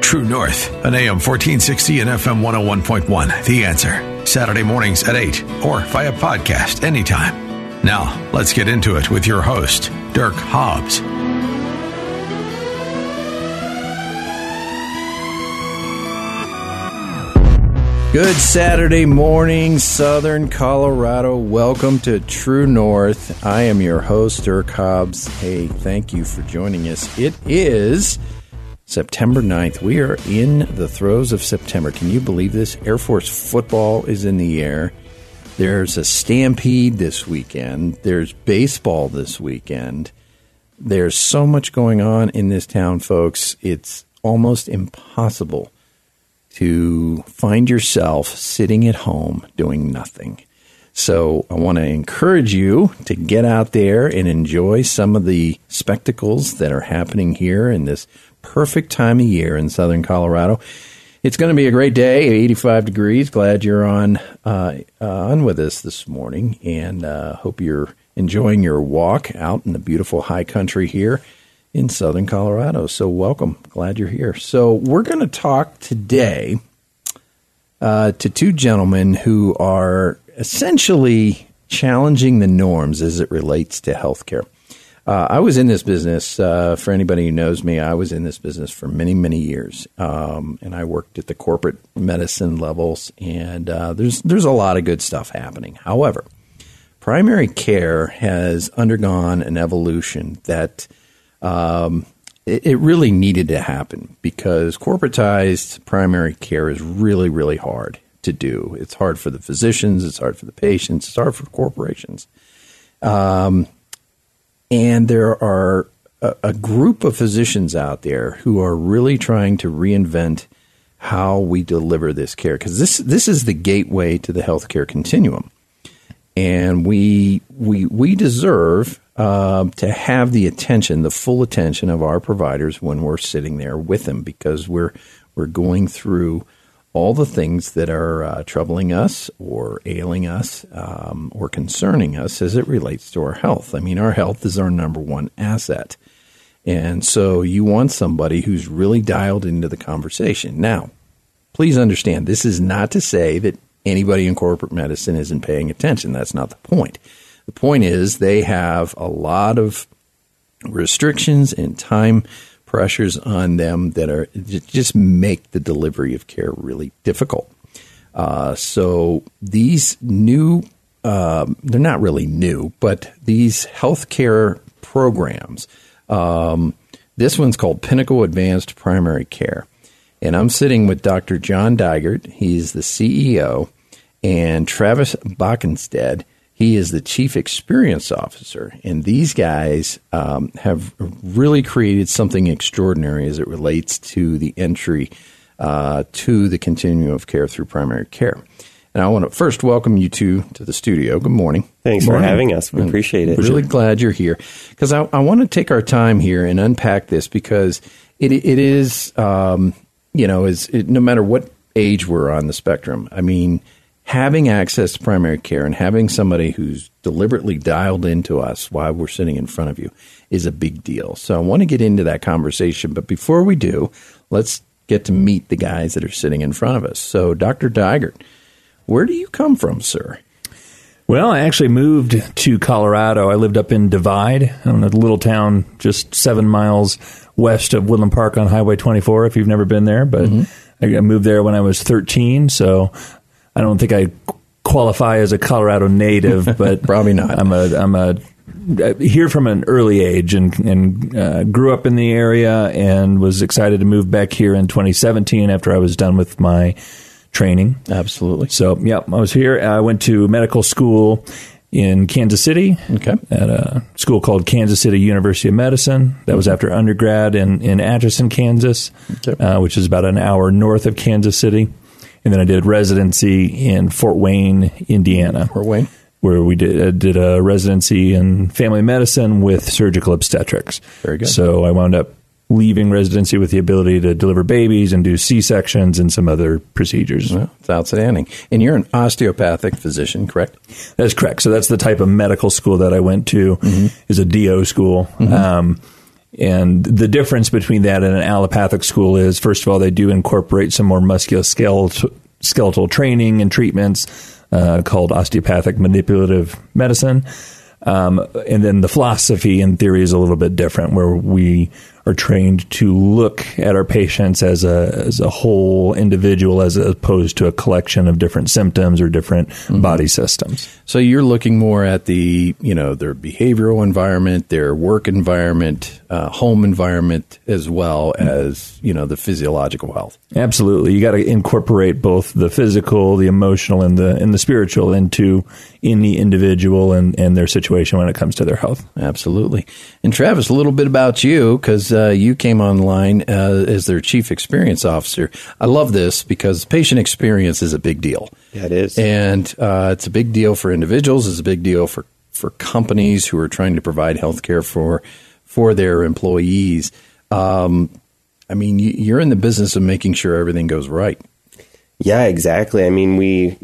True North, on AM 1460 and FM 101.1. The Answer, Saturday mornings at 8 or via podcast anytime. Now, let's get into it with your host, Dirk Hobbs. Good Saturday morning, Southern Colorado. Welcome to True North. I am your host, Dirk Hobbs. Hey, thank you for joining us. It is September 9th. We are in the throes of September. Can you believe this? Air Force football is in the air. There's a stampede this weekend. There's baseball this weekend. There's so much going on in this town, folks. It's almost impossible to find yourself sitting at home doing nothing. So I want to encourage you to get out there and enjoy some of the spectacles that are happening here in this perfect time of year in Southern Colorado. It's going to be a great day, 85 degrees. Glad you're on with us this morning, and hope you're enjoying your walk out in the beautiful high country here in Southern Colorado. So welcome. Glad you're here. So we're going to talk today to two gentlemen who are essentially challenging the norms as it relates to healthcare. I was in this business, for anybody who knows me, I was in this business for many, many years, and I worked at the corporate medicine levels, and there's a lot of good stuff happening. However, primary care has undergone an evolution that it really needed to happen, because corporatized primary care is really, really hard to do. It's hard for the physicians, it's hard for the patients, it's hard for corporations. And there are a group of physicians out there who are really trying to reinvent how we deliver this care, because this is the gateway to the healthcare continuum, and we deserve to have the attention, the full attention of our providers when we're sitting there with them, because we're going through all the things that are troubling us or ailing us or concerning us as it relates to our health. I mean, our health is our number one asset. And so you want somebody who's really dialed into the conversation. Now, please understand, this is not to say that anybody in corporate medicine isn't paying attention. That's not the point. The point is they have a lot of restrictions and time pressures on them that are just make the delivery of care really difficult. So these new, they're not really new, but these healthcare programs, this one's called Pinnacle Advanced Primary Care. And I'm sitting with Dr. John Deigert. He's the CEO, and Travis Bakkenstedt. He is the chief experience officer, and these guys have really created something extraordinary as it relates to the entry to the continuum of care through primary care. And I want to first welcome you two to the studio. Good morning. Thanks for having us. We appreciate it. Really glad you're here, because I want to take our time here and unpack this, because it is, no matter what age we're on the spectrum, I mean, having access to primary care and having somebody who's deliberately dialed into us while we're sitting in front of you is a big deal. So I want to get into that conversation. But before we do, let's get to meet the guys that are sitting in front of us. So Dr. Deigert, where do you come from, sir? Well, I actually moved to Colorado. I lived up in Divide, in a little town just 7 miles west of Woodland Park on Highway 24, if you've never been there. But I moved there when I was 13, so I don't think I qualify as a Colorado native, but probably not. I'm here from an early age, and grew up in the area, and was excited to move back here in 2017 after I was done with my training. Absolutely. So, yeah, I was here. I went to medical school in Kansas City at a school called Kansas City University of Medicine. That was after undergrad in Atchison, Kansas, which is about an hour north of Kansas City. And then I did residency in Fort Wayne, Indiana. Fort Wayne. Where we did a residency in family medicine with surgical obstetrics. Very good. So I wound up leaving residency with the ability to deliver babies and do C-sections and some other procedures. Well, it's outstanding. And you're an osteopathic physician, correct? That's correct. So that's the type of medical school that I went to, is a DO school. And the difference between that and an allopathic school is, first of all, they do incorporate some more musculoskeletal training and treatments, called osteopathic manipulative medicine. And then the philosophy and theory is a little bit different, where we are trained to look at our patients as a whole individual, as opposed to a collection of different symptoms or different body systems. So you're looking more at the, you know, their behavioral environment, their work environment, home environment, as well as, you know, the physiological health. Absolutely. You got to incorporate both the physical, the emotional, and the spiritual in the individual and their situation when it comes to their health. Absolutely. And Travis, a little bit about you, because you came online as their chief experience officer. I love this because patient experience is a big deal. Yeah, it is. And it's a big deal for individuals. It's a big deal for companies who are trying to provide health care for their employees. I mean, you're in the business of making sure everything goes right. Yeah, exactly. I mean,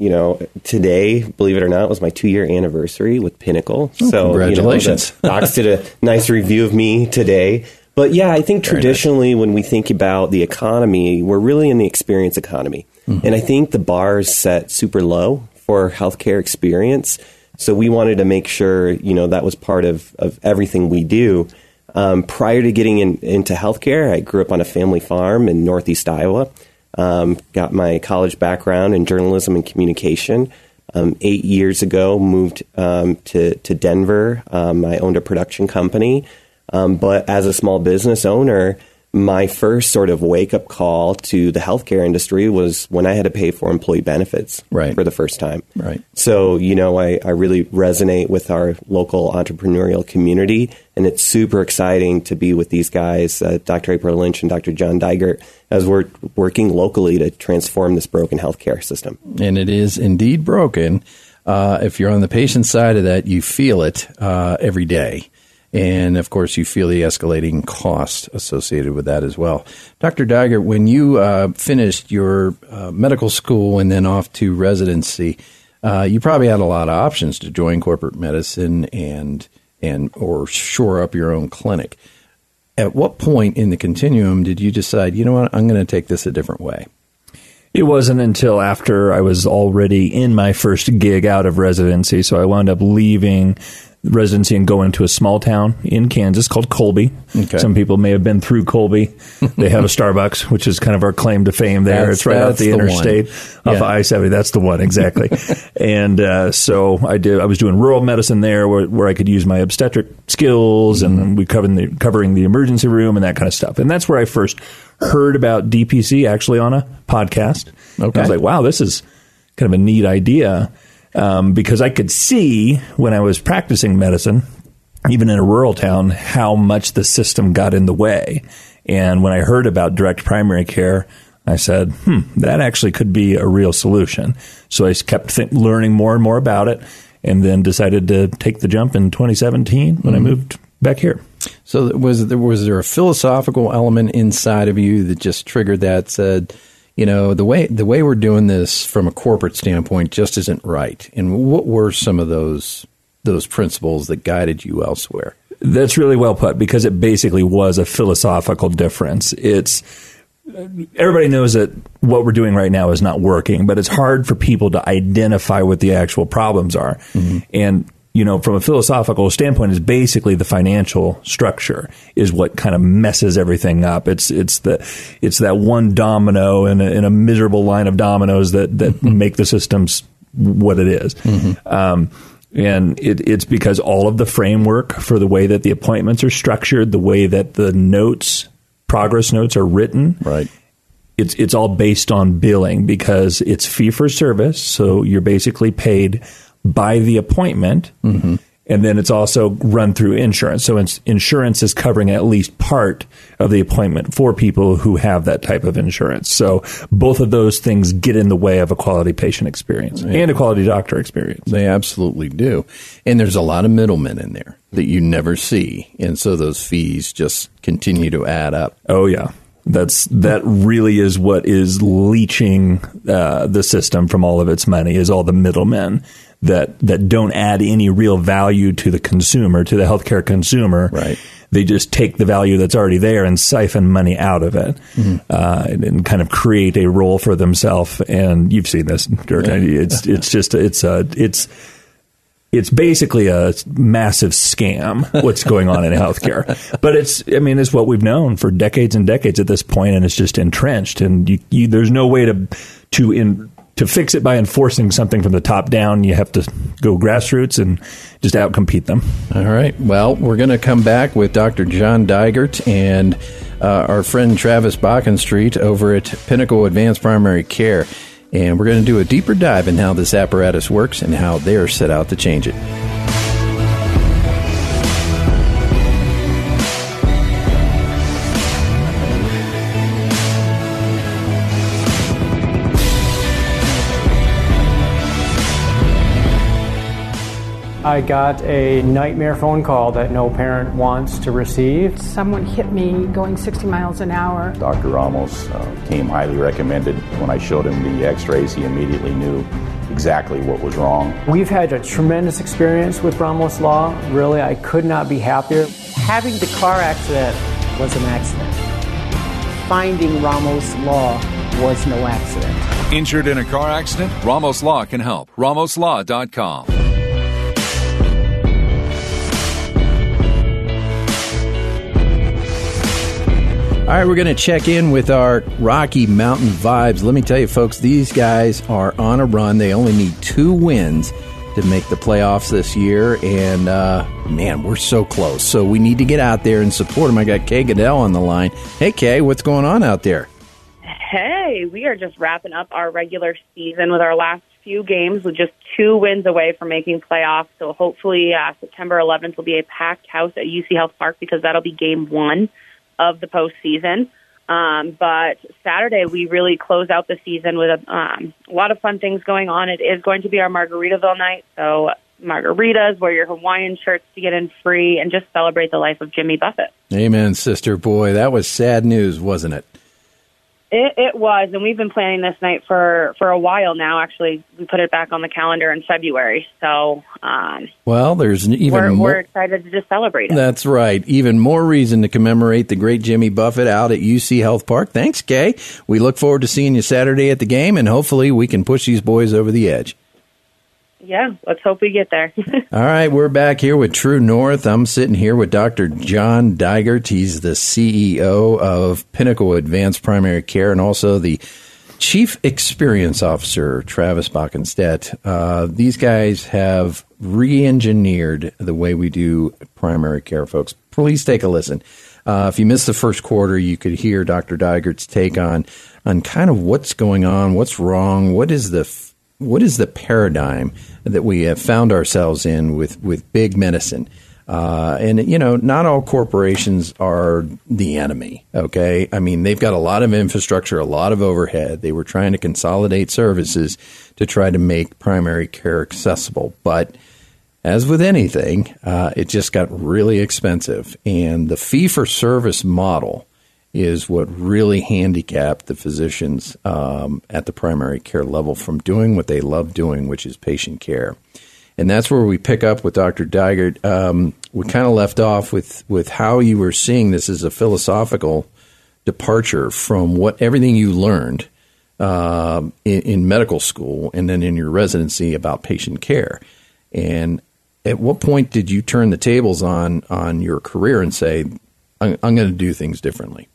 today, believe it or not, was my 2-year anniversary with Pinnacle. Oh, so congratulations. Docs did a nice review of me today. But yeah, I think traditionally when we think about the economy, we're really in the experience economy. And I think the bar is set super low for healthcare experience. So we wanted to make sure, that was part of everything we do. Prior to getting into healthcare, I grew up on a family farm in Northeast Iowa. Got my college background in journalism and communication. 8 years ago, moved to Denver. I owned a production company. But as a small business owner, my first sort of wake-up call to the healthcare industry was when I had to pay for employee benefits for the first time. Right. So, I really resonate with our local entrepreneurial community, and it's super exciting to be with these guys, Dr. April Lynch and Dr. John Deigert, as we're working locally to transform this broken healthcare system. And it is indeed broken. If you're on the patient side of that, you feel it every day. And, of course, you feel the escalating cost associated with that as well. Dr. Deigert, when you finished your medical school and then off to residency, you probably had a lot of options to join corporate medicine and or shore up your own clinic. At what point in the continuum did you decide, you know what, I'm going to take this a different way? It wasn't until after I was already in my first gig out of residency, so I wound up leaving residency and go into a small town in Kansas called Colby. Okay. Some people may have been through Colby. They have a Starbucks, which is kind of our claim to fame there. It's right off the interstate, off of I-70. That's the one, exactly. And so I was doing rural medicine there where I could use my obstetric skills, and we covering the emergency room and that kind of stuff. And that's where I first heard about DPC, actually on a podcast. Okay. I was like, wow, this is kind of a neat idea. Because I could see when I was practicing medicine, even in a rural town, how much the system got in the way. And when I heard about direct primary care, I said, that actually could be a real solution. So I kept learning more and more about it, and then decided to take the jump in 2017 when I moved back here. So was there a philosophical element inside of you that just triggered that, said, the way we're doing this from a corporate standpoint just isn't right? And what were some of those principles that guided you elsewhere? That's really well put, because it basically was a philosophical difference. It's everybody knows that what we're doing right now is not working, but it's hard for people to identify what the actual problems are. And from a philosophical standpoint, is basically the financial structure is what kind of messes everything up. It's that one domino in a miserable line of dominoes that make the systems what it is. And it's because all of the framework for the way that the appointments are structured, the way that the progress notes are written, it's all based on billing, because it's fee for service. So you're basically paid by the appointment. Mm-hmm. And then it's also run through insurance. So insurance is covering at least part of the appointment for people who have that type of insurance. So both of those things get in the way of a quality patient experience and a quality doctor experience. They absolutely do. And there's a lot of middlemen in there that you never see. And so those fees just continue to add up. Oh, yeah. That really is what is leeching the system from all of its money, is all the middlemen that don't add any real value to the consumer, to the healthcare consumer. Right. They just take the value that's already there and siphon money out of it, and kind of create a role for themselves. And you've seen this, Dirk. Yeah. It's basically a massive scam, what's going on in healthcare. But it's what we've known for decades and decades at this point, and it's just entrenched. And you there's no way to fix it by enforcing something from the top down. You have to go grassroots and just outcompete them. All right. Well, we're going to come back with Dr. John Deigert and our friend Travis Bakkenstedt over at Pinnacle Advanced Primary Care. And we're going to do a deeper dive in how this apparatus works and how they're set out to change it. I got a nightmare phone call that no parent wants to receive. Someone hit me going 60 miles an hour. Dr. Ramos came highly recommended. When I showed him the x-rays, he immediately knew exactly what was wrong. We've had a tremendous experience with Ramos Law. Really, I could not be happier. Having the car accident was an accident. Finding Ramos Law was no accident. Injured in a car accident? Ramos Law can help. RamosLaw.com. All right, we're going to check in with our Rocky Mountain Vibes. Let me tell you, folks, these guys are on a run. They only need 2 wins to make the playoffs this year, and, man, we're so close. So we need to get out there and support them. I got Kay Goodell on the line. Hey, Kay, what's going on out there? Hey, we are just wrapping up our regular season with our last few games. We're just 2 wins away from making playoffs, so hopefully September 11th will be a packed house at UC Health Park, because that'll be game 1 of the postseason. But Saturday, we really close out the season with a lot of fun things going on. It is going to be our Margaritaville night, so margaritas, wear your Hawaiian shirts to get in free, and just celebrate the life of Jimmy Buffett. Amen, sister. Boy, that was sad news, wasn't it? It was, and we've been planning this night for a while now. Actually, we put it back on the calendar in February. So, well, there's even we're excited to just celebrate it. That's right. Even more reason to commemorate the great Jimmy Buffett out at UC Health Park. Thanks, Kay. We look forward to seeing you Saturday at the game, and hopefully we can push these boys over the edge. Yeah, let's hope we get there. All right, we're back here with True North. I'm sitting here with Dr. John Deigert. He's the CEO of Pinnacle Advanced Primary Care, and also the Chief Experience Officer, Travis Bakkenstedt. These guys have re-engineered the way we do primary care, folks. Please take a listen. If you missed the first quarter, you could hear Dr. Deigert's take on kind of what's going on, what's wrong, what is the paradigm that we have found ourselves in with big medicine? And, you know, not all corporations are the enemy, okay? I mean, they've got a lot of infrastructure, a lot of overhead. They were trying to consolidate services to try to make primary care accessible. But as with anything, it just got really expensive. And the fee-for-service model is what really handicapped the physicians at the primary care level from doing what they love doing, which is patient care. And that's where we pick up with Dr. Deigert. We kind of left off with how you were seeing this as a philosophical departure from everything you learned in medical school and then in your residency about patient care. And at what point did you turn the tables on your career and say, I'm going to do things differently?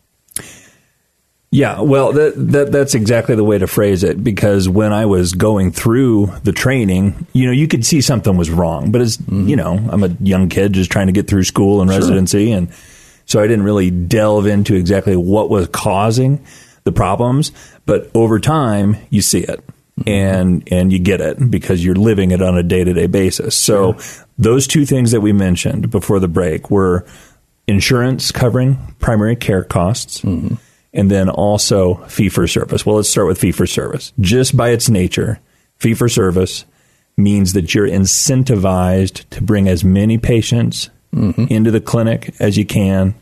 Yeah, well, that's exactly the way to phrase it, because when I was going through the training, you know, you could see something was wrong. But as you know, I'm a young kid just trying to get through school and residency, and so I didn't really delve into exactly what was causing the problems. But over time, you see it, and you get it because you're living it on a day-to-day basis. So those two things that we mentioned before the break were insurance covering primary care costs and then also fee-for-service. Well, let's start with fee-for-service. Just by its nature, fee-for-service means that you're incentivized to bring as many patients into the clinic as you can,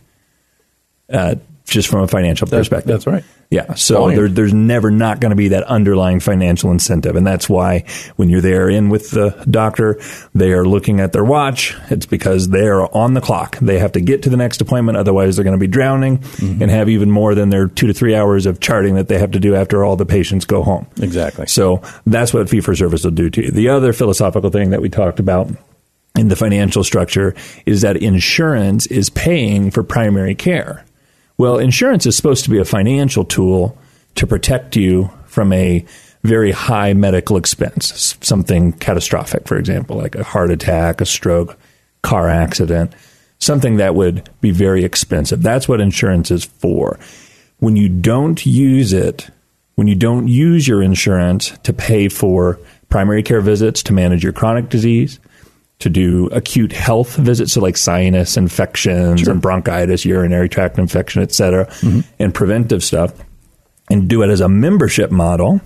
just from a financial perspective. That's right. Yeah. So there's never not going to be that underlying financial incentive. And that's why when you're there in with the doctor, they are looking at their watch. It's because they are on the clock. They have to get to the next appointment. Otherwise, they're going to be drowning and have even more than their 2 to 3 hours of charting that they have to do after all the patients go home. Exactly. So that's what fee-for-service will do to you. The other philosophical thing that we talked about in the financial structure is that insurance is paying for primary care. Well, insurance is supposed to be a financial tool to protect you from a very high medical expense, something catastrophic, for example, like a heart attack, a stroke, car accident, something that would be very expensive. That's what insurance is for. When you don't use it, when you don't use your insurance to pay for primary care visits, to manage your chronic disease, to do acute health visits, so like sinus infections and bronchitis, urinary tract infection, et cetera, and preventive stuff, and do it as a membership model.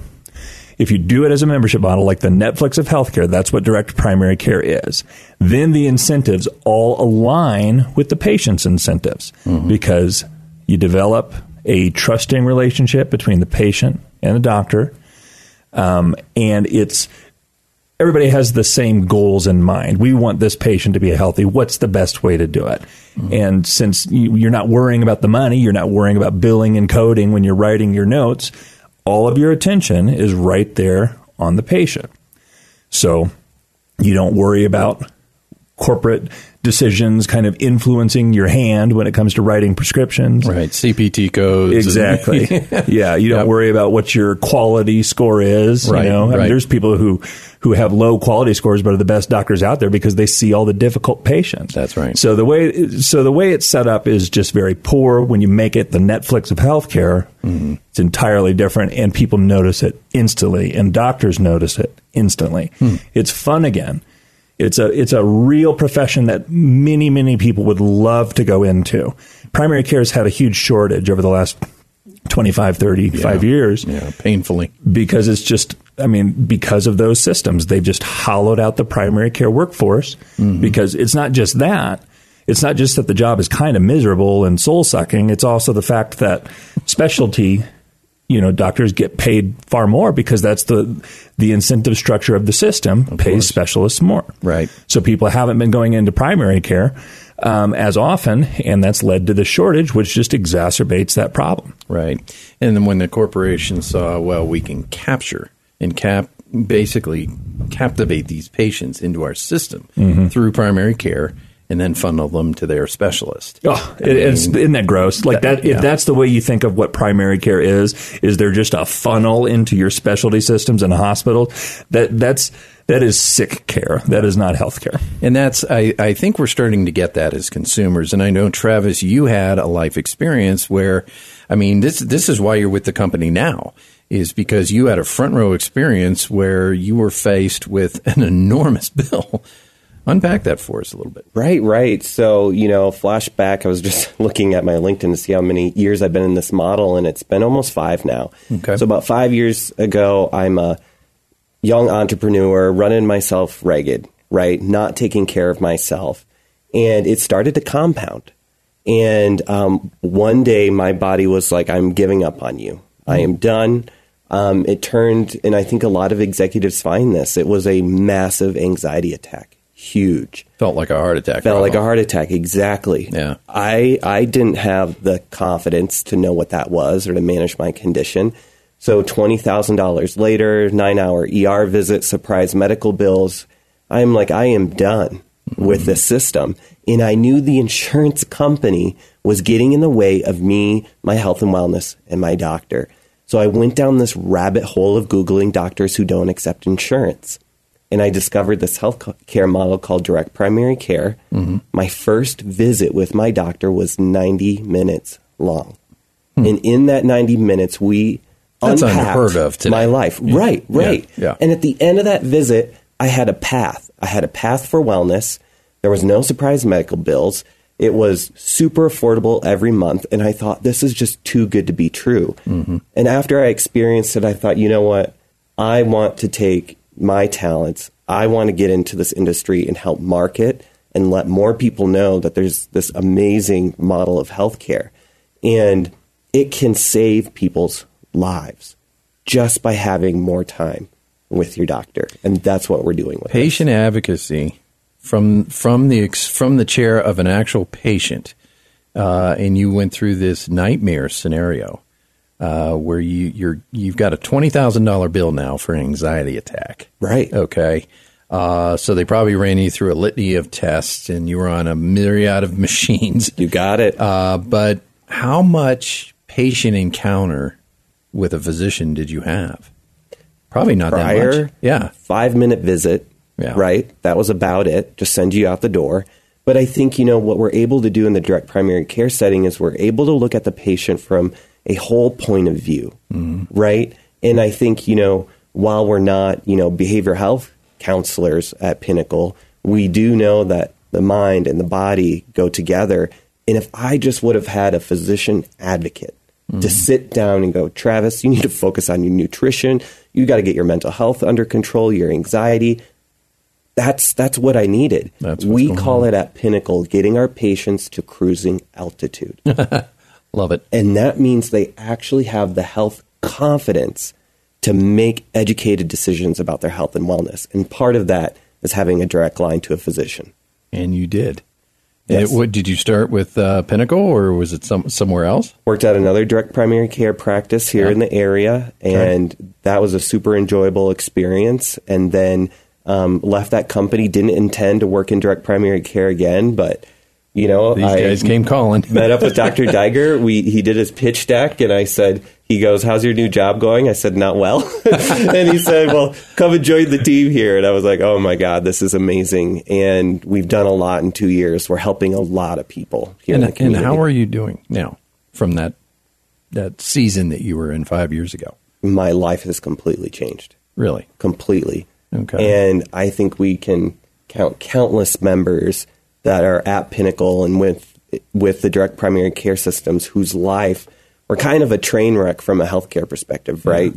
If you do it as a membership model, like the Netflix of healthcare, that's what direct primary care is. Then the incentives all align with the patient's incentives because you develop a trusting relationship between the patient and the doctor, and it's everybody has the same goals in mind. We want this patient to be healthy. What's the best way to do it? And since you're not worrying about the money, you're not worrying about billing and coding when you're writing your notes, all of your attention is right there on the patient. So you don't worry about corporate decisions kind of influencing your hand when it comes to writing prescriptions. Right. CPT codes. Exactly. Yeah. You don't worry about what your quality score is. Right. You know? I mean, there's people who have low quality scores but are the best doctors out there because they see all the difficult patients. That's right. So the way it's set up is just very poor. When you make it the Netflix of healthcare, it's entirely different, and people notice it instantly, and doctors notice it instantly. It's fun again. It's a real profession that many, many people would love to go into. Primary care has had a huge shortage over the last 25, 35 years. Yeah, painfully. Because it's just, I mean, because of those systems, they've just hollowed out the primary care workforce because it's not just that. It's not just that the job is kind of miserable and soul-sucking. It's also the fact that specialty doctors get paid far more because that's the incentive structure of the system pays specialists more. Right. So people haven't been going into primary care as often, and that's led to the shortage, which just exacerbates that problem. Right. And then when the corporation saw, well, we can capture and basically captivate these patients into our system through primary care, and then funnel them to their specialist. Isn't that gross? Like that, if that's the way you think of what primary care is there just a funnel into your specialty systems and hospitals? That is sick care. That is not health care. And that's, I think we're starting to get that as consumers. And I know, Travis, you had a life experience where, I mean, this is why you're with the company now, is because you had a front row experience where you were faced with an enormous bill. Unpack that for us a little bit. Right. So, flashback, I was just looking at my LinkedIn to see how many years I've been in this model, and it's been almost 5 now. Okay. So about 5 years ago, I'm a young entrepreneur running myself ragged, right? Not taking care of myself. And it started to compound. And one day my body was like, I'm giving up on you. I am done. It turned, and I think a lot of executives find this, it was a massive anxiety attack. Huge. Felt like a heart attack. Exactly. Yeah. I didn't have the confidence to know what that was or to manage my condition. So $20,000 later, 9-hour ER visit, surprise medical bills. I'm like, I am done with this system. And I knew the insurance company was getting in the way of me, my health and wellness, and my doctor. So I went down this rabbit hole of Googling doctors who don't accept insurance. And I discovered this health care model called direct primary care. My first visit with my doctor was 90 minutes long. And in that 90 minutes, we That's unheard of today. My life. Yeah. Right, right. Yeah. Yeah. And at the end of that visit, I had a path. I had a path for wellness. There was no surprise medical bills. It was super affordable every month. And I thought, this is just too good to be true. Mm-hmm. And after I experienced it, I thought, you know what? I want to take my talents. I want to get into this industry and help market and let more people know that there's this amazing model of healthcare. And it can save people's lives just by having more time with your doctor. And that's what we're doing with patient advocacy from the chair of an actual patient. And you went through this nightmare scenario where you've got a $20,000 bill now for an anxiety attack. Right. Okay. So they probably ran you through a litany of tests, and you were on a myriad of machines. You got it. But how much patient encounter with a physician did you have? Probably not that much. Yeah. 5-minute visit. Yeah. Right. That was about it. Just send you out the door. But I think, you know, what we're able to do in the direct primary care setting is we're able to look at the patient from a whole point of view. Mm-hmm. Right. And I think, you know, while we're not, you know, behavioral health counselors at Pinnacle, we do know that the mind and the body go together. And if I just would have had a physician advocate mm-hmm. to sit down and go, Travis, you need to focus on your nutrition. You got to get your mental health under control, your anxiety. That's what I needed. We call it at Pinnacle getting our patients to cruising altitude. Love it. And that means they actually have the health confidence to make educated decisions about their health and wellness. And part of that is having a direct line to a physician. And you did. Yes. Did you start with Pinnacle, or was it somewhere else? Worked at another direct primary care practice here in the area, and that was a super enjoyable experience. And then left that company, didn't intend to work in direct primary care again, but, you know, These guys came calling. Met up with Dr. Deigert. He did his pitch deck, and I said, he goes, how's your new job going? I said, not well. And he said, well, come and join the team here. And I was like, oh, my God, this is amazing. And we've done a lot in 2 years. We're helping a lot of people here in the community. And how are you doing now from that season that you were in 5 years ago? My life has completely changed. Really? Completely. Okay. And I think we can count countless members that are at Pinnacle and with the direct primary care systems whose life we're kind of a train wreck from a healthcare perspective, right?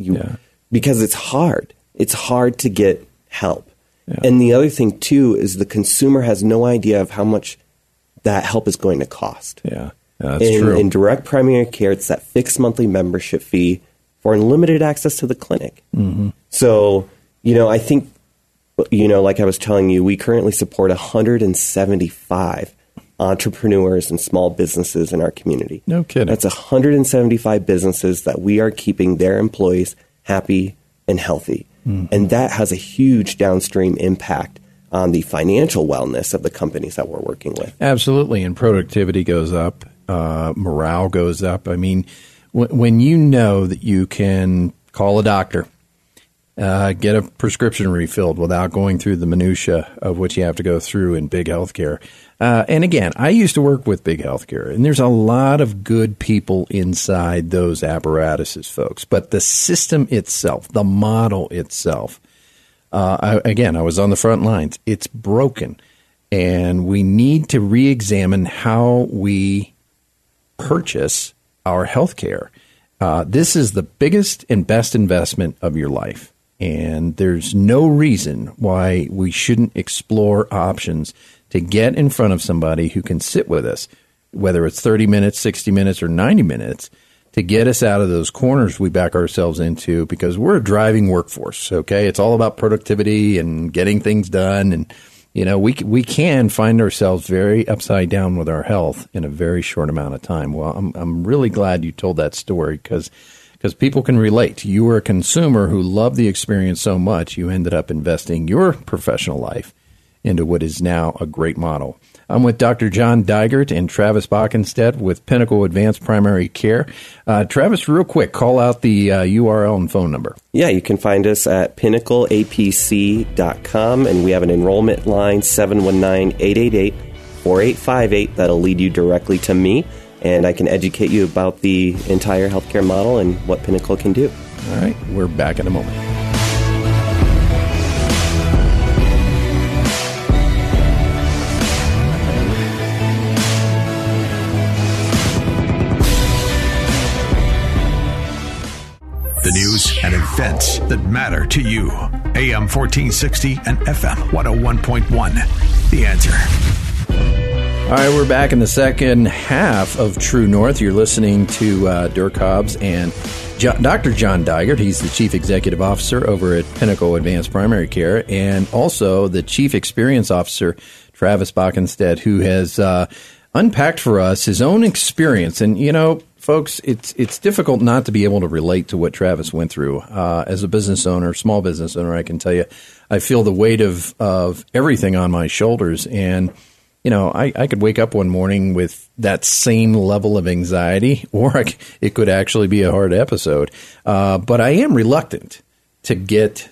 Because it's hard. It's hard to get help. Yeah. And the other thing, too, is the consumer has no idea of how much that help is going to cost. Yeah, that's true. In direct primary care, it's that fixed monthly membership fee for unlimited access to the clinic. Mm-hmm. So, you know, I think, you know, like I was telling you, we currently support 175 entrepreneurs and small businesses in our community. No kidding. That's 175 businesses that we are keeping their employees happy and healthy. Mm-hmm. And that has a huge downstream impact on the financial wellness of the companies that we're working with. Absolutely. And productivity goes up. Morale goes up. I mean, when you know that you can call a doctor, get a prescription refilled without going through the minutia of what you have to go through in big healthcare. And again, I used to work with big healthcare, and there's a lot of good people inside those apparatuses, folks. But the system itself, the model itself, I was on the front lines. It's broken, and we need to reexamine how we purchase our healthcare. This is the biggest and best investment of your life. And there's no reason why we shouldn't explore options to get in front of somebody who can sit with us, whether it's 30 minutes, 60 minutes, or 90 minutes, to get us out of those corners we back ourselves into, because we're a driving workforce, okay? It's all about productivity and getting things done. And, you know, we can find ourselves very upside down with our health in a very short amount of time. Well, I'm really glad you told that story, because people can relate. You were a consumer who loved the experience so much, you ended up investing your professional life into what is now a great model. I'm with Dr. John Deigert and Travis Bakkenstedt with Pinnacle Advanced Primary Care. Travis, real quick, call out the URL and phone number. Yeah, you can find us at pinnacleapc.com, and we have an enrollment line, 719-888-4858. That'll lead you directly to me. And I can educate you about the entire healthcare model and what Pinnacle can do. All right, we're back in a moment. The news and events that matter to you. AM 1460 and FM 101.1. The Answer. All right, we're back in the second half of True North. You're listening to Dirk Hobbs and Dr. John Deigert. He's the Chief Executive Officer over at Pinnacle Advanced Primary Care, and also the Chief Experience Officer, Travis Bakkenstedt, who has unpacked for us his own experience. And, you know, folks, it's difficult not to be able to relate to what Travis went through. As a business owner, small business owner, I can tell you, I feel the weight of everything on my shoulders. And you know, I could wake up one morning with that same level of anxiety, or it could actually be a hard episode. But I am reluctant to get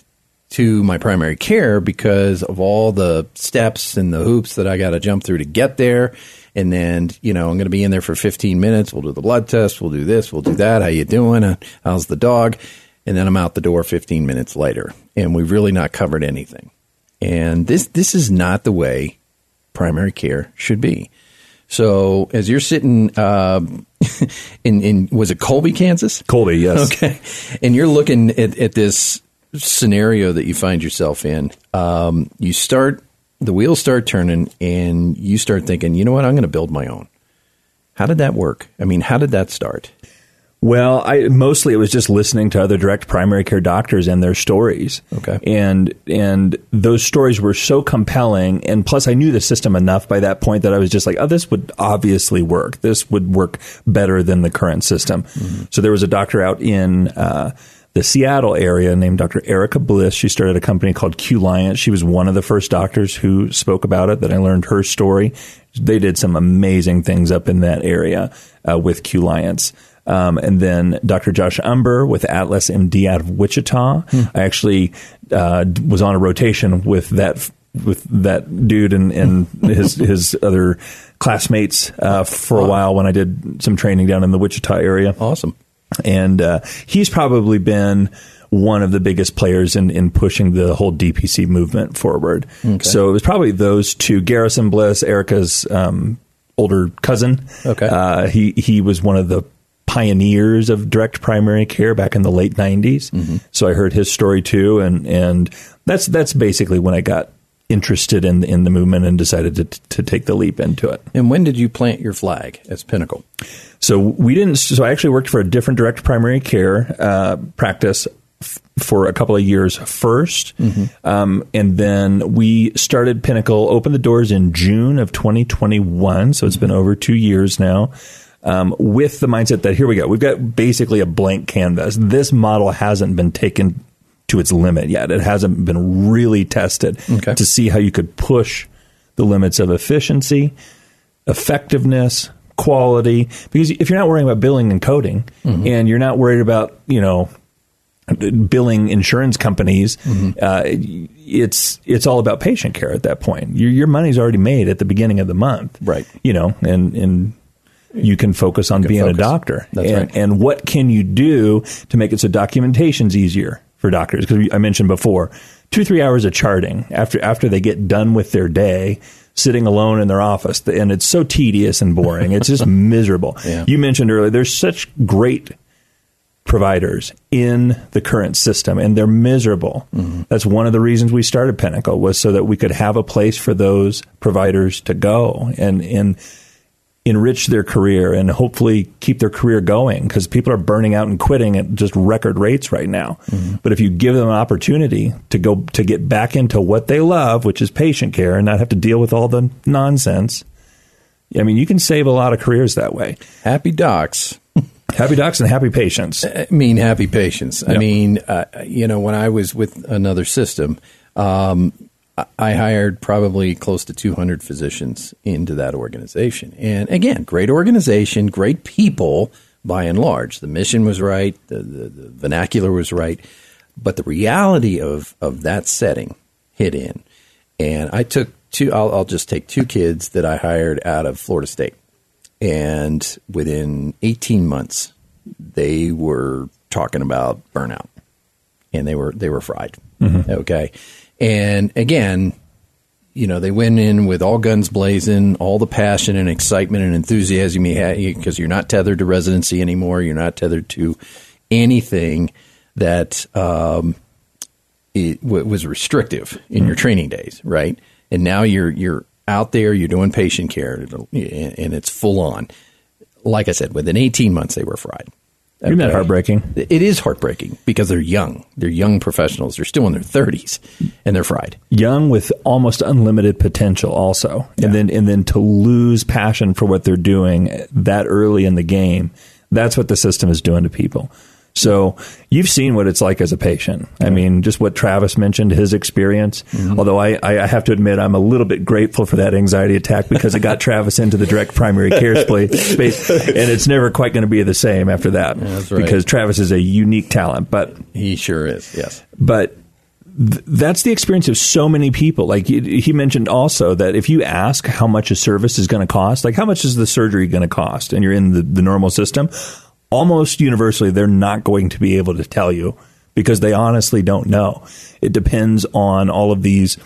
to my primary care because of all the steps and the hoops that I got to jump through to get there. And then, you know, I'm going to be in there for 15 minutes. We'll do the blood test. We'll do this. We'll do that. How you doing? How's the dog? And then I'm out the door 15 minutes later, and we've really not covered anything. And this is not the way primary care should be. So as you're sitting in was it Colby, Kansas? Colby, yes. Okay. And you're looking at this scenario that you find yourself in. The wheels start turning, and you start thinking, you know what, I'm going to build my own. How did that work? I mean, how did that start? Well, mostly it was just listening to other direct primary care doctors and their stories. Okay. And those stories were so compelling. And plus, I knew the system enough by that point that I was just like, oh, this would obviously work. This would work better than the current system. Mm-hmm. So there was a doctor out in the Seattle area named Dr. Erica Bliss. She started a company called Qliance. She was one of the first doctors who spoke about it. Then I learned her story. They did some amazing things up in that area with Qliance. And then Dr. Josh Umber with Atlas MD out of Wichita. Hmm. I actually was on a rotation with that dude and his other classmates for a while when I did some training down in the Wichita area. Awesome. And he's probably been one of the biggest players in pushing the whole DPC movement forward. Okay. So it was probably those two, Garrison Bliss, Erica's older cousin. Okay. He was one of the pioneers of direct primary care back in the late 90s. Mm-hmm. So I heard his story too, and that's basically when I got interested in the movement and decided to take the leap into it. And when did you plant your flag as Pinnacle? So we didn't. So I actually worked for a different direct primary care practice for a couple of years first. Mm-hmm. And then we started Pinnacle, opened the doors in June of 2021. So it's been over 2 years now. With the mindset that here we go, we've got basically a blank canvas. This model hasn't been taken to its limit yet. It hasn't been really tested to see how you could push the limits of efficiency, effectiveness, quality. Because if you're not worrying about billing and coding, mm-hmm. and you're not worried about, you know, billing insurance companies, mm-hmm. It's all about patient care at that point. Your money's already made at the beginning of the month, right? You know, and you can focus on being a doctor. That's right. And what can you do to make it so documentation's easier for doctors? Because I mentioned before, 2-3 hours of charting after they get done with their day, sitting alone in their office. And it's so tedious and boring. It's just miserable. Yeah. You mentioned earlier, there's such great providers in the current system, and they're miserable. Mm-hmm. That's one of the reasons we started Pinnacle, was so that we could have a place for those providers to go and enrich their career and hopefully keep their career going, because people are burning out and quitting at just record rates right now. Mm-hmm. But if you give them an opportunity to get back into what they love, which is patient care, and not have to deal with all the nonsense, I mean, you can save a lot of careers that way. Happy docs. Happy docs and happy patients. I mean, happy patients. Yep. I mean, you know, when I was with another system, I hired probably close to 200 physicians into that organization. And again, great organization, great people by and large. The mission was right. The vernacular was right. But the reality of that setting hit in. And I took I'll just take two kids that I hired out of Florida State. And within 18 months, they were talking about burnout, and they were fried. Mm-hmm. Okay. And again, you know, they went in with all guns blazing, all the passion and excitement and enthusiasm you had, because you're not tethered to residency anymore. You're not tethered to anything that was restrictive in your training days, right? And now you're out there, you're doing patient care, and it's full on. Like I said, within 18 months, they were fried. Okay. Isn't that heartbreaking? It is heartbreaking because they're young. They're young professionals. They're still in their 30s, and they're fried. Young with almost unlimited potential also. Yeah. And then to lose passion for what they're doing that early in the game, that's what the system is doing to people. So you've seen what it's like as a patient. I mean, just what Travis mentioned, his experience, although I have to admit I'm a little bit grateful for that anxiety attack because it got Travis into the direct primary care space, and it's never quite going to be the same after that. Yeah, that's right. Because Travis is a unique talent. But he sure is, yes. But that's the experience of so many people. Like he mentioned also that if you ask how much a service is going to cost, like how much is the surgery going to cost, and you're in the normal system, almost universally, they're not going to be able to tell you because they honestly don't know. It depends on all of these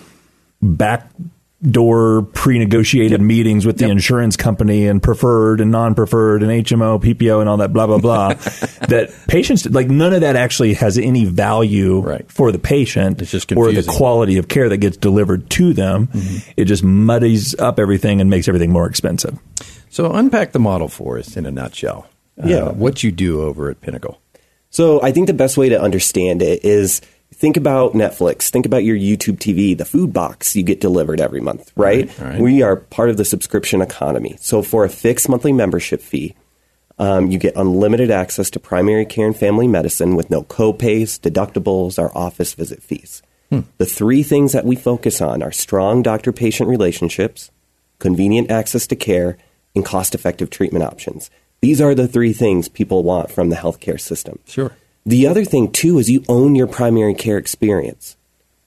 backdoor pre-negotiated meetings with the insurance company and preferred and non-preferred and HMO, PPO, and all that blah, blah, blah, that patients, like none of that actually has any value for the patient or the quality of care that gets delivered to them. Mm-hmm. It just muddies up everything and makes everything more expensive. So unpack the model for us in a nutshell. What you do over at Pinnacle. So I think the best way to understand it is think about Netflix, think about your YouTube TV, the food box you get delivered every month, right? All right. We are part of the subscription economy. So for a fixed monthly membership fee, you get unlimited access to primary care and family medicine with no co-pays, deductibles, or office visit fees. The three things that we focus on are strong doctor-patient relationships, convenient access to care, and cost-effective treatment options. These are the three things people want from the healthcare system. Sure. The other thing, too, is you own your primary care experience.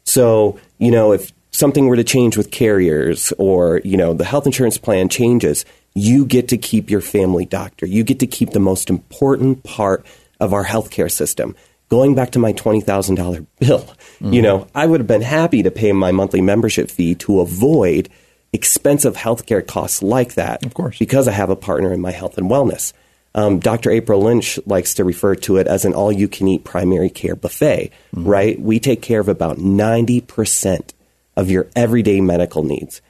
So, you know, if something were to change with carriers or, you know, the health insurance plan changes, you get to keep your family doctor. You get to keep the most important part of our healthcare system. Going back to my $20,000 bill, you know, I would have been happy to pay my monthly membership fee to avoid expensive healthcare costs like that, of course, because I have a partner in my health and wellness. Dr. April Lynch likes to refer to it as an all-you-can-eat primary care buffet, right? We take care of about 90% of your everyday medical needs.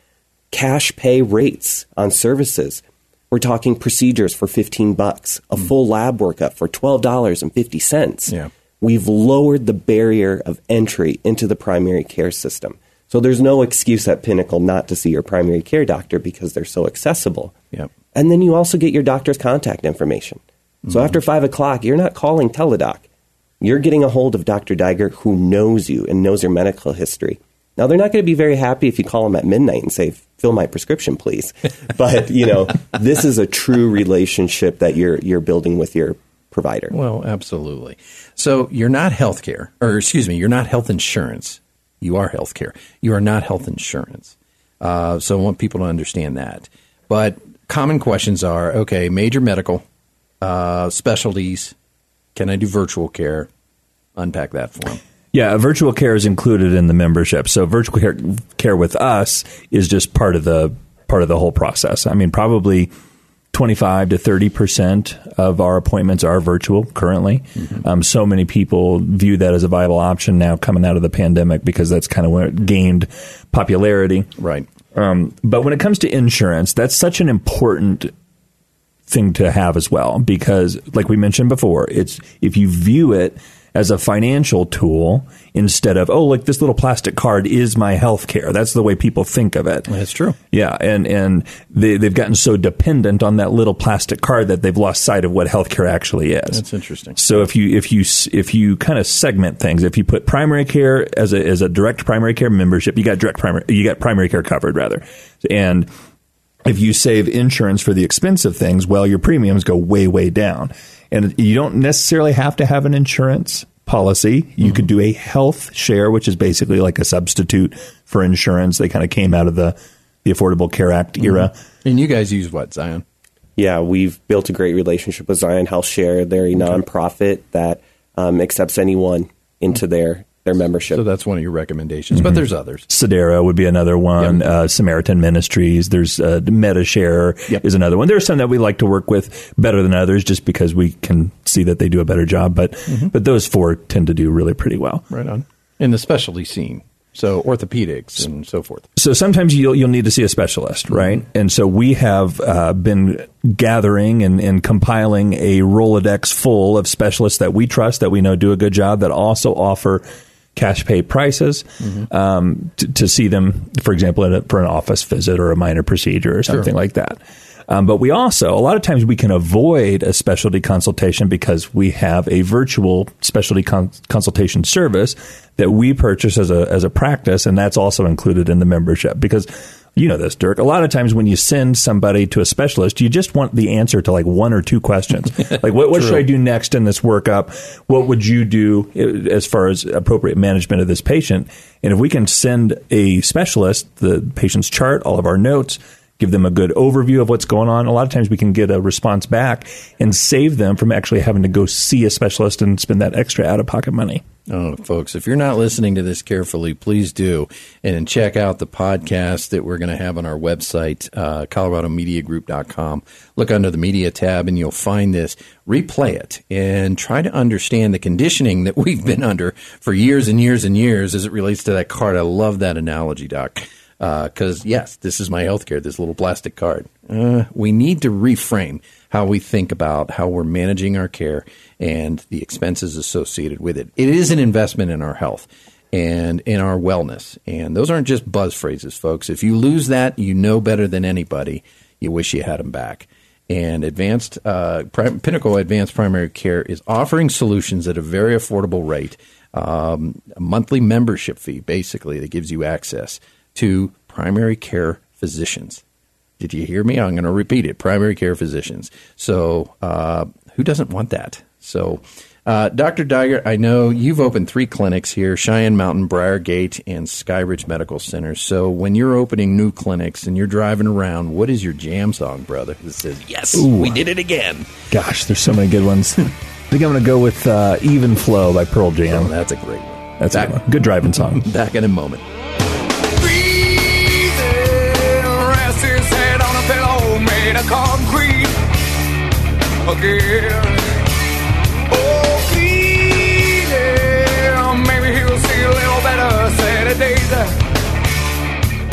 Cash pay rates on services. We're talking procedures for $15, a full lab workup for $12.50. Yeah. We've lowered the barrier of entry into the primary care system. So there's no excuse at Pinnacle not to see your primary care doctor because they're so accessible. Yep. And then you also get your doctor's contact information. So after 5 o'clock, you're not calling Teladoc. You're getting a hold of Dr. Deigert, who knows you and knows your medical history. Now, they're not going to be very happy if you call them at midnight and say, fill my prescription, please. But, you know, this is a true relationship that you're building with your provider. Well, absolutely. So you're not healthcare, or excuse me, you're not health insurance. You are healthcare. You are not health insurance. So I want people to understand that. But common questions are, okay, major medical specialties. Can I do virtual care? Unpack that for them. Yeah, virtual care is included in the membership. So virtual care with us is just part of the whole process. I mean, probably 25 to 30% of our appointments are virtual currently. So many people view that as a viable option now coming out of the pandemic because that's kind of where it gained popularity. Right. But when it comes to insurance, that's such an important thing to have as well because, like we mentioned before, it's if you view it as a financial tool instead of, oh, look, this little plastic card is my health care. That's the way people think of it. That's true. Yeah. And they've gotten so dependent on that little plastic card that they've lost sight of what health care actually is. That's interesting. So if you kind of segment things, if you put primary care as a direct primary care membership, you got primary care covered rather. And if you save insurance for the expensive things, well, your premiums go way, way down. And you don't necessarily have to have an insurance policy. You could do a health share, which is basically like a substitute for insurance. They kind of came out of the Affordable Care Act era. And you guys use what, Zion? Yeah, we've built a great relationship with Zion Health Share. They're a nonprofit that accepts anyone into their membership. So that's one of your recommendations, but there's others. Sedera would be another one. Yep. Samaritan Ministries. There's MediShare is another one. There are some that we like to work with better than others just because we can see that they do a better job. But those four tend to do really pretty well. Right on. In the specialty scene. So orthopedics and so forth. So sometimes you'll need to see a specialist, right? And so we have been gathering and compiling a Rolodex full of specialists that we trust, that we know do a good job, that also offer cash pay prices to see them, for example, for an office visit or a minor procedure or something like that. But we also, a lot of times we can avoid a specialty consultation because we have a virtual specialty consultation service that we purchase as a practice, and that's also included in the membership. Because you know this, Dirk, a lot of times when you send somebody to a specialist, you just want the answer to like one or two questions. Like, what should I do next in this workup? What would you do as far as appropriate management of this patient? And if we can send a specialist the patient's chart, all of our notes, give them a good overview of what's going on, a lot of times we can get a response back and save them from actually having to go see a specialist and spend that extra out-of-pocket money. Oh, folks, if you're not listening to this carefully, please do. And check out the podcast that we're going to have on our website, coloradomediagroup.com. Look under the media tab and you'll find this. Replay it and try to understand the conditioning that we've been under for years and years and years as it relates to that card. I love that analogy, Doc. Because, yes, this is my healthcare, this little plastic card. We need to reframe how we think about how we're managing our care and the expenses associated with it. It is an investment in our health and in our wellness. And those aren't just buzz phrases, folks. If you lose that, you know better than anybody. You wish you had them back. And Pinnacle Advanced Primary Care is offering solutions at a very affordable rate, a monthly membership fee, basically, that gives you access to primary care physicians. Did you hear me? I'm going to repeat it. Primary care physicians. So who doesn't want that? So Dr. Deigert, I know you've opened 3 clinics here, Cheyenne Mountain, Briargate, and Sky Ridge Medical Center. So when you're opening new clinics and you're driving around, what is your jam song, brother, that says, yes, ooh, we did it again? Gosh, there's so many good ones. I think I'm going to go with Even Flow by Pearl Jam. Oh, that's a great one. That's a good one. Good driving song. Back in a moment. Concrete again. Oh, please, yeah. Maybe he'll see a little better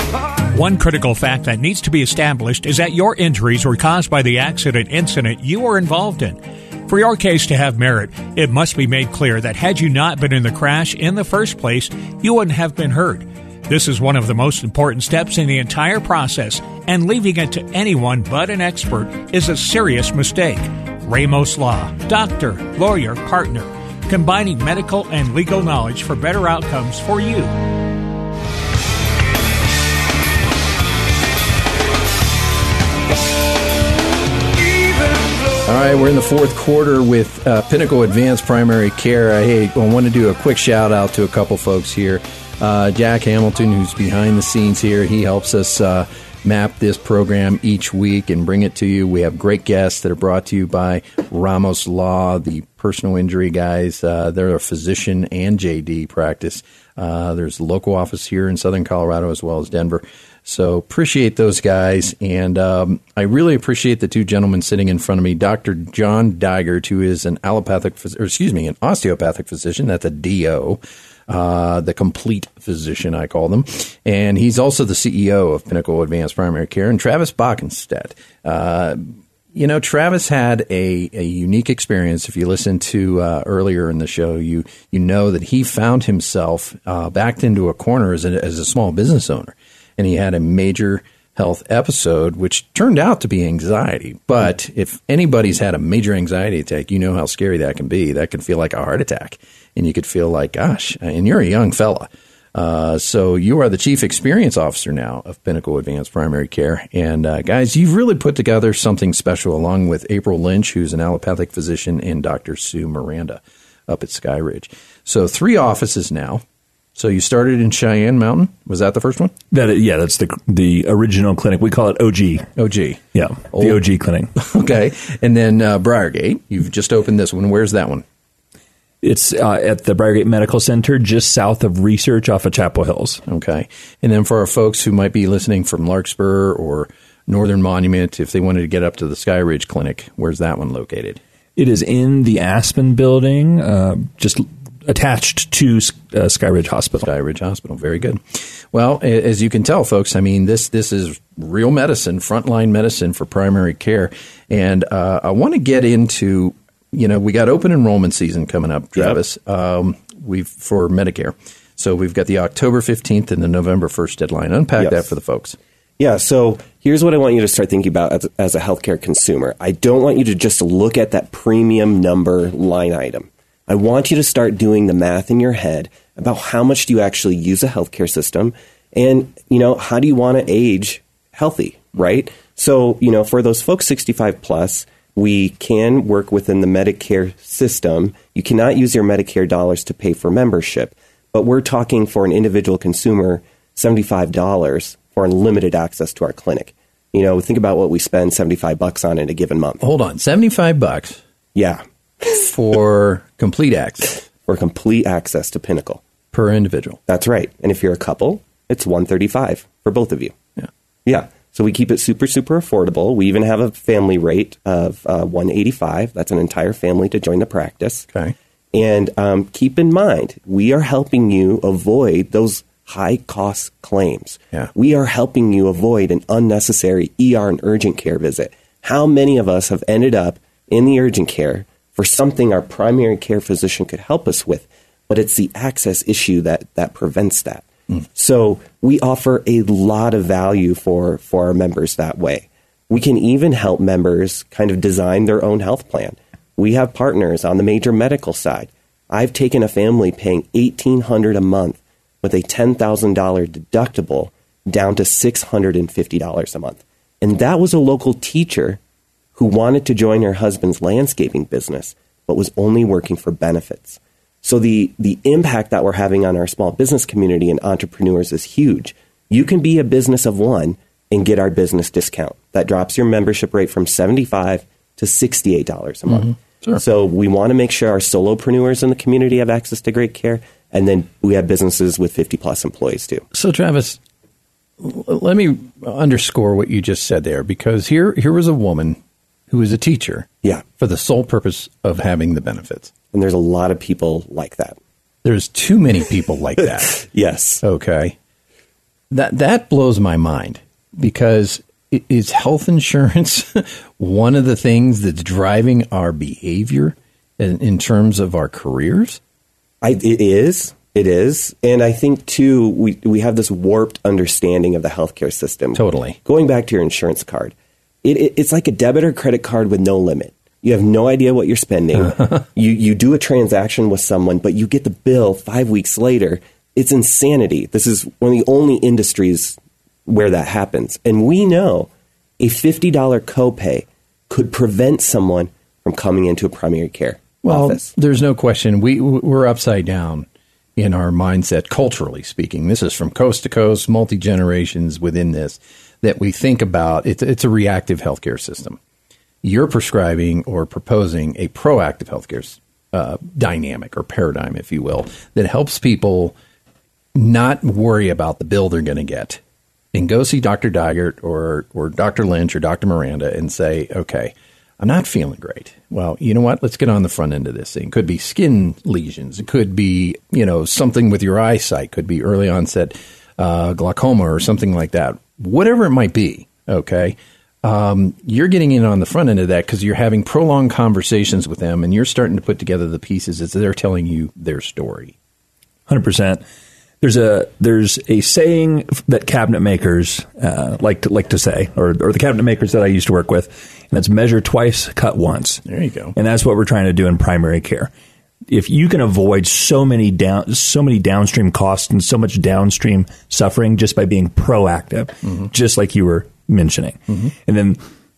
Saturday. One critical fact that needs to be established is that your injuries were caused by the incident you were involved in. For your case to have merit, it must be made clear that had you not been in the crash in the first place, you wouldn't have been hurt. This is one of the most important steps in the entire process, and leaving it to anyone but an expert is a serious mistake. Ramos Law, doctor, lawyer, partner, combining medical and legal knowledge for better outcomes for you. All right, we're in the 4th quarter with Pinnacle Advanced Primary Care. I want to do a quick shout-out to a couple folks here. Jack Hamilton, who's behind the scenes here, he helps us map this program each week and bring it to you. We have great guests that are brought to you by Ramos Law, the personal injury guys. They're a physician and JD practice. There's a local office here in Southern Colorado as well as Denver. So appreciate those guys. And I really appreciate the 2 gentlemen sitting in front of me, Dr. John Deigert, who is an osteopathic physician. That's a DO. The complete physician, I call them. And he's also the CEO of Pinnacle Advanced Primary Care. And Travis Bakkenstedt. Travis had a unique experience. If you listened to earlier in the show, you know that he found himself backed into a corner as a small business owner. And he had a major health episode, which turned out to be anxiety. But if anybody's had a major anxiety attack, you know how scary that can be. That can feel like a heart attack. And you could feel like, gosh, and you're a young fella. So you are the chief experience officer now of Pinnacle Advanced Primary Care. And guys, you've really put together something special along with April Lynch, who's an allopathic physician, and Dr. Sue Miranda up at Sky Ridge. So 3 offices now. So you started in Cheyenne Mountain. Was that the first one? That's the original clinic. We call it OG. OG. Yeah, the OG clinic. Okay. And then Briargate, you've just opened this one. Where's that one? It's at the Briargate Medical Center, just south of Research off of Chapel Hills. Okay. And then for our folks who might be listening from Larkspur or Northern Monument, if they wanted to get up to the Sky Ridge Clinic, where's that one located? It is in the Aspen Building, just attached to Sky Ridge Hospital. Sky Ridge Hospital. Very good. Well, as you can tell, folks, I mean, this is real medicine, frontline medicine for primary care. And I want to get into, you know, we got open enrollment season coming up, Travis, yep. We've for Medicare. So we've got the October 15th and the November 1st deadline. Unpack that for the folks. Yeah, so here's what I want you to start thinking about as a healthcare consumer. I don't want you to just look at that premium number line item. I want you to start doing the math in your head about how much do you actually use a healthcare system and, you know, how do you want to age healthy, right? So, you know, for those folks 65 plus, we can work within the Medicare system. You cannot use your Medicare dollars to pay for membership, but we're talking for an individual consumer $75 for unlimited access to our clinic. You know, think about what we spend $75 on in a given month. Hold on, $75? Yeah. For complete access. For complete access to Pinnacle. Per individual. That's right. And if you're a couple, it's $135 for both of you. Yeah. Yeah. So we keep it super, super affordable. We even have a family rate of $185. That's an entire family to join the practice. Okay. And keep in mind, we are helping you avoid those high-cost claims. Yeah. We are helping you avoid an unnecessary ER and urgent care visit. How many of us have ended up in the urgent care for something our primary care physician could help us with, but it's the access issue that prevents that. Mm. So we offer a lot of value for our members that way. We can even help members kind of design their own health plan. We have partners on the major medical side. I've taken a family paying $1,800 a month with a $10,000 deductible down to $650 a month. And that was a local teacher who wanted to join her husband's landscaping business, but was only working for benefits. So the impact that we're having on our small business community and entrepreneurs is huge. You can be a business of one and get our business discount. That drops your membership rate from $75 to $68 a month. Mm-hmm. Sure. So we want to make sure our solopreneurs in the community have access to great care, and then we have businesses with 50-plus employees too. So, Travis, let me underscore what you just said there, because here was a woman who is a teacher, yeah, for the sole purpose of having the benefits. And there's a lot of people like that. There's too many people like that. Yes. Okay. That blows my mind, because is health insurance one of the things that's driving our behavior in terms of our careers? It is. And I think, too, we have this warped understanding of the healthcare system. Totally. Going back to your insurance card. It's like a debit or credit card with no limit. You have no idea what you're spending. You do a transaction with someone, but you get the bill 5 weeks later. It's insanity. This is one of the only industries where that happens. And we know a $50 copay could prevent someone from coming into a primary care office. There's no question. We're upside down in our mindset, culturally speaking. This is from coast to coast, multi-generations within this, that we think about, it's a reactive healthcare system. You're prescribing or proposing a proactive healthcare dynamic or paradigm, if you will, that helps people not worry about the bill they're going to get and go see Dr. Deigert or Dr. Lynch or Dr. Miranda and say, okay, I'm not feeling great. Well, you know what? Let's get on the front end of this thing. It could be skin lesions. It could be, you know, something with your eyesight. It could be early onset glaucoma or something like that. Whatever it might be, okay, you're getting in on the front end of that because you're having prolonged conversations with them and you're starting to put together the pieces as they're telling you their story. 100%. There's a saying that cabinet makers like to say, or the cabinet makers that I used to work with, and that's measure twice, cut once. There you go. And that's what we're trying to do in primary care. If you can avoid so many downstream costs and so much downstream suffering just by being proactive, mm-hmm. just like you were mentioning. Mm-hmm. And then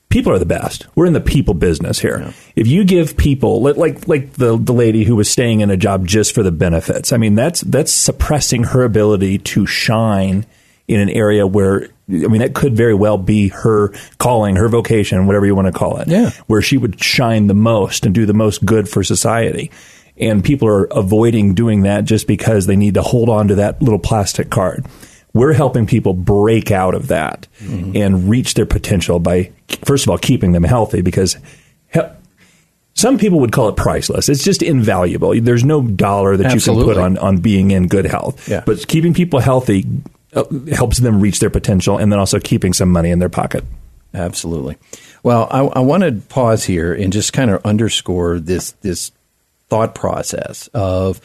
people are the best. We're in the people business here. Yeah. If you give people like the lady who was staying in a job just for the benefits, I mean, that's suppressing her ability to shine in an area where, I mean, that could very well be her calling, her vocation, whatever you want to call it, yeah. where she would shine the most and do the most good for society. and people are avoiding doing that just because they need to hold on to that little plastic card. We're helping people break out of that mm-hmm. and reach their potential by, first of all, keeping them healthy, because some people would call it priceless. It's just invaluable. There's no dollar that Absolutely. You can put on being in good health. Yeah. But keeping people healthy helps them reach their potential, and then also keeping some money in their pocket. Absolutely. Well, I want to pause here and just kind of underscore this thought process of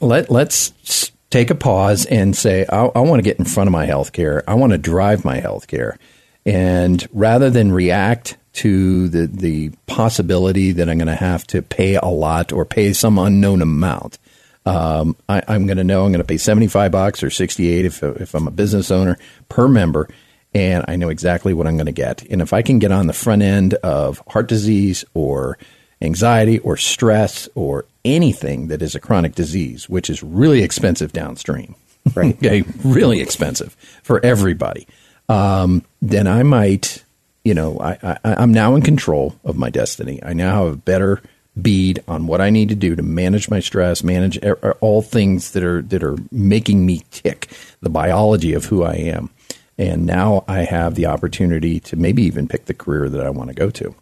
let's take a pause and say, I want to get in front of my healthcare. I want to drive my healthcare. And rather than react to the possibility that I'm going to have to pay a lot or pay some unknown amount, I'm going to know I'm going to pay $75 or $68 if I'm a business owner per member, and I know exactly what I'm going to get. And if I can get on the front end of heart disease or anxiety or stress or anything that is a chronic disease, which is really expensive downstream, right? Okay, really expensive for everybody. Then I might, I'm now in control of my destiny. I now have a better bead on what I need to do to manage my stress, manage all things that are making me tick, the biology of who I am. And now I have the opportunity to maybe even pick the career that I want to go to.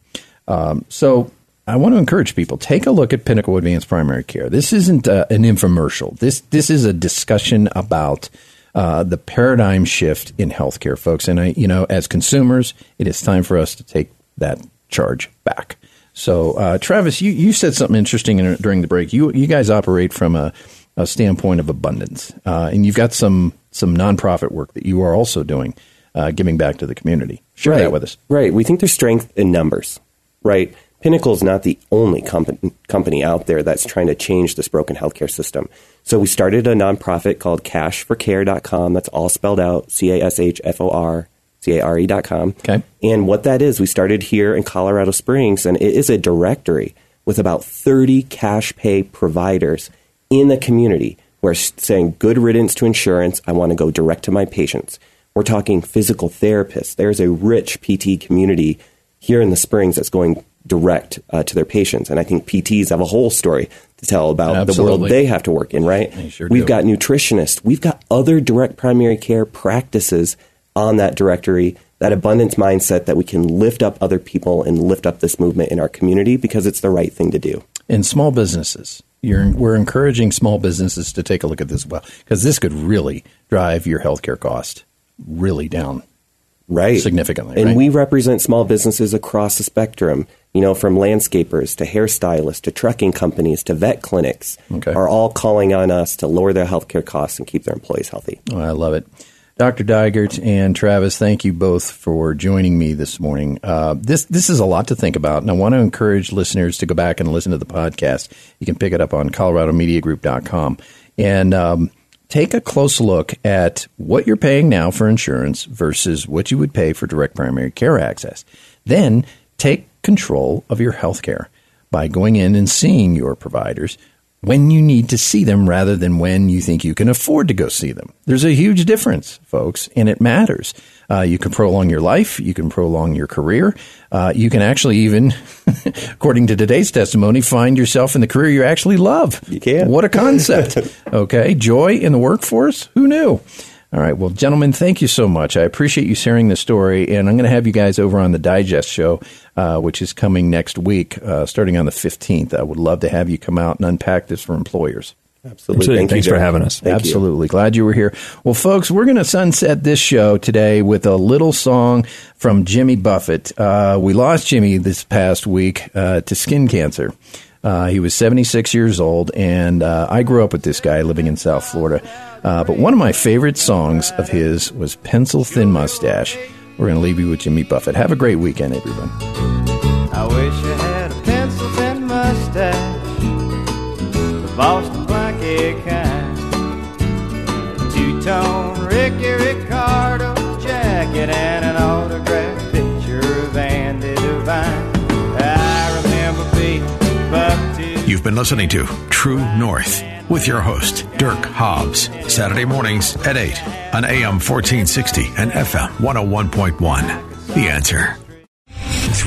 So I want to encourage people, take a look at Pinnacle Advanced Primary Care. This isn't an infomercial. This is a discussion about the paradigm shift in healthcare, folks. And as consumers, it is time for us to take that charge back. So, Travis, you said something interesting during the break. You guys operate from a standpoint of abundance, and you've got some nonprofit work that you are also doing, giving back to the community. Share that with us. Right. We think there's strength in numbers, right? Pinnacle's not the only company out there that's trying to change this broken healthcare system. So we started a nonprofit called cashforcare.com. That's all spelled out, CASHFORCARE.com. Okay. And what that is, we started here in Colorado Springs, and it is a directory with about 30 cash pay providers in the community. We're saying good riddance to insurance. I want to go direct to my patients. We're talking physical therapists. There's a rich PT community here in the Springs that's going direct to their patients. And I think PTs have a whole story to tell about Absolutely. The world they have to work in, right? They sure We've do. Got nutritionists. We've got other direct primary care practices on that directory, that abundance mindset that we can lift up other people and lift up this movement in our community because it's the right thing to do. And small businesses. We're encouraging small businesses to take a look at this as well, because this could really drive your healthcare cost really down, right? Significantly. And we represent small businesses across the spectrum. From landscapers to hairstylists to trucking companies to vet clinics are all calling on us to lower their healthcare costs and keep their employees healthy. Oh, I love it. Dr. Deigert and Travis, thank you both for joining me this morning. This is a lot to think about, and I want to encourage listeners to go back and listen to the podcast. You can pick it up on coloradomediagroup.com. And take a close look at what you're paying now for insurance versus what you would pay for direct primary care access. Then take control of your healthcare by going in and seeing your providers when you need to see them rather than when you think you can afford to go see them. There's a huge difference, folks, and it matters. You can prolong your life. You can prolong your career. You can actually even, according to today's testimony, find yourself in the career you actually love. You can. What a concept. Okay. Joy in the workforce. Who knew? All right. Well, gentlemen, thank you so much. I appreciate you sharing the story, and I'm going to have you guys over on the Digest show, which is coming next week, starting on the 15th. I would love to have you come out and unpack this for employers. Absolutely. Thanks for having us. Absolutely. Glad you were here. Well, folks, we're going to sunset this show today with a little song from Jimmy Buffett. We lost Jimmy this past week to skin cancer. He was 76 years old, and I grew up with this guy living in South Florida. But one of my favorite songs of his was Pencil Thin Mustache. We're going to leave you with Jimmy Buffett. Have a great weekend, everyone. I wish I had a pencil thin mustache, the Boston blanket kind, a two-tone Ricky Ricardo jacket, and an autographed picture of Andy Devine. You've been listening to True North with your host, Dirk Hobbs, Saturday mornings at 8 on AM 1460 and FM 101.1. The Answer.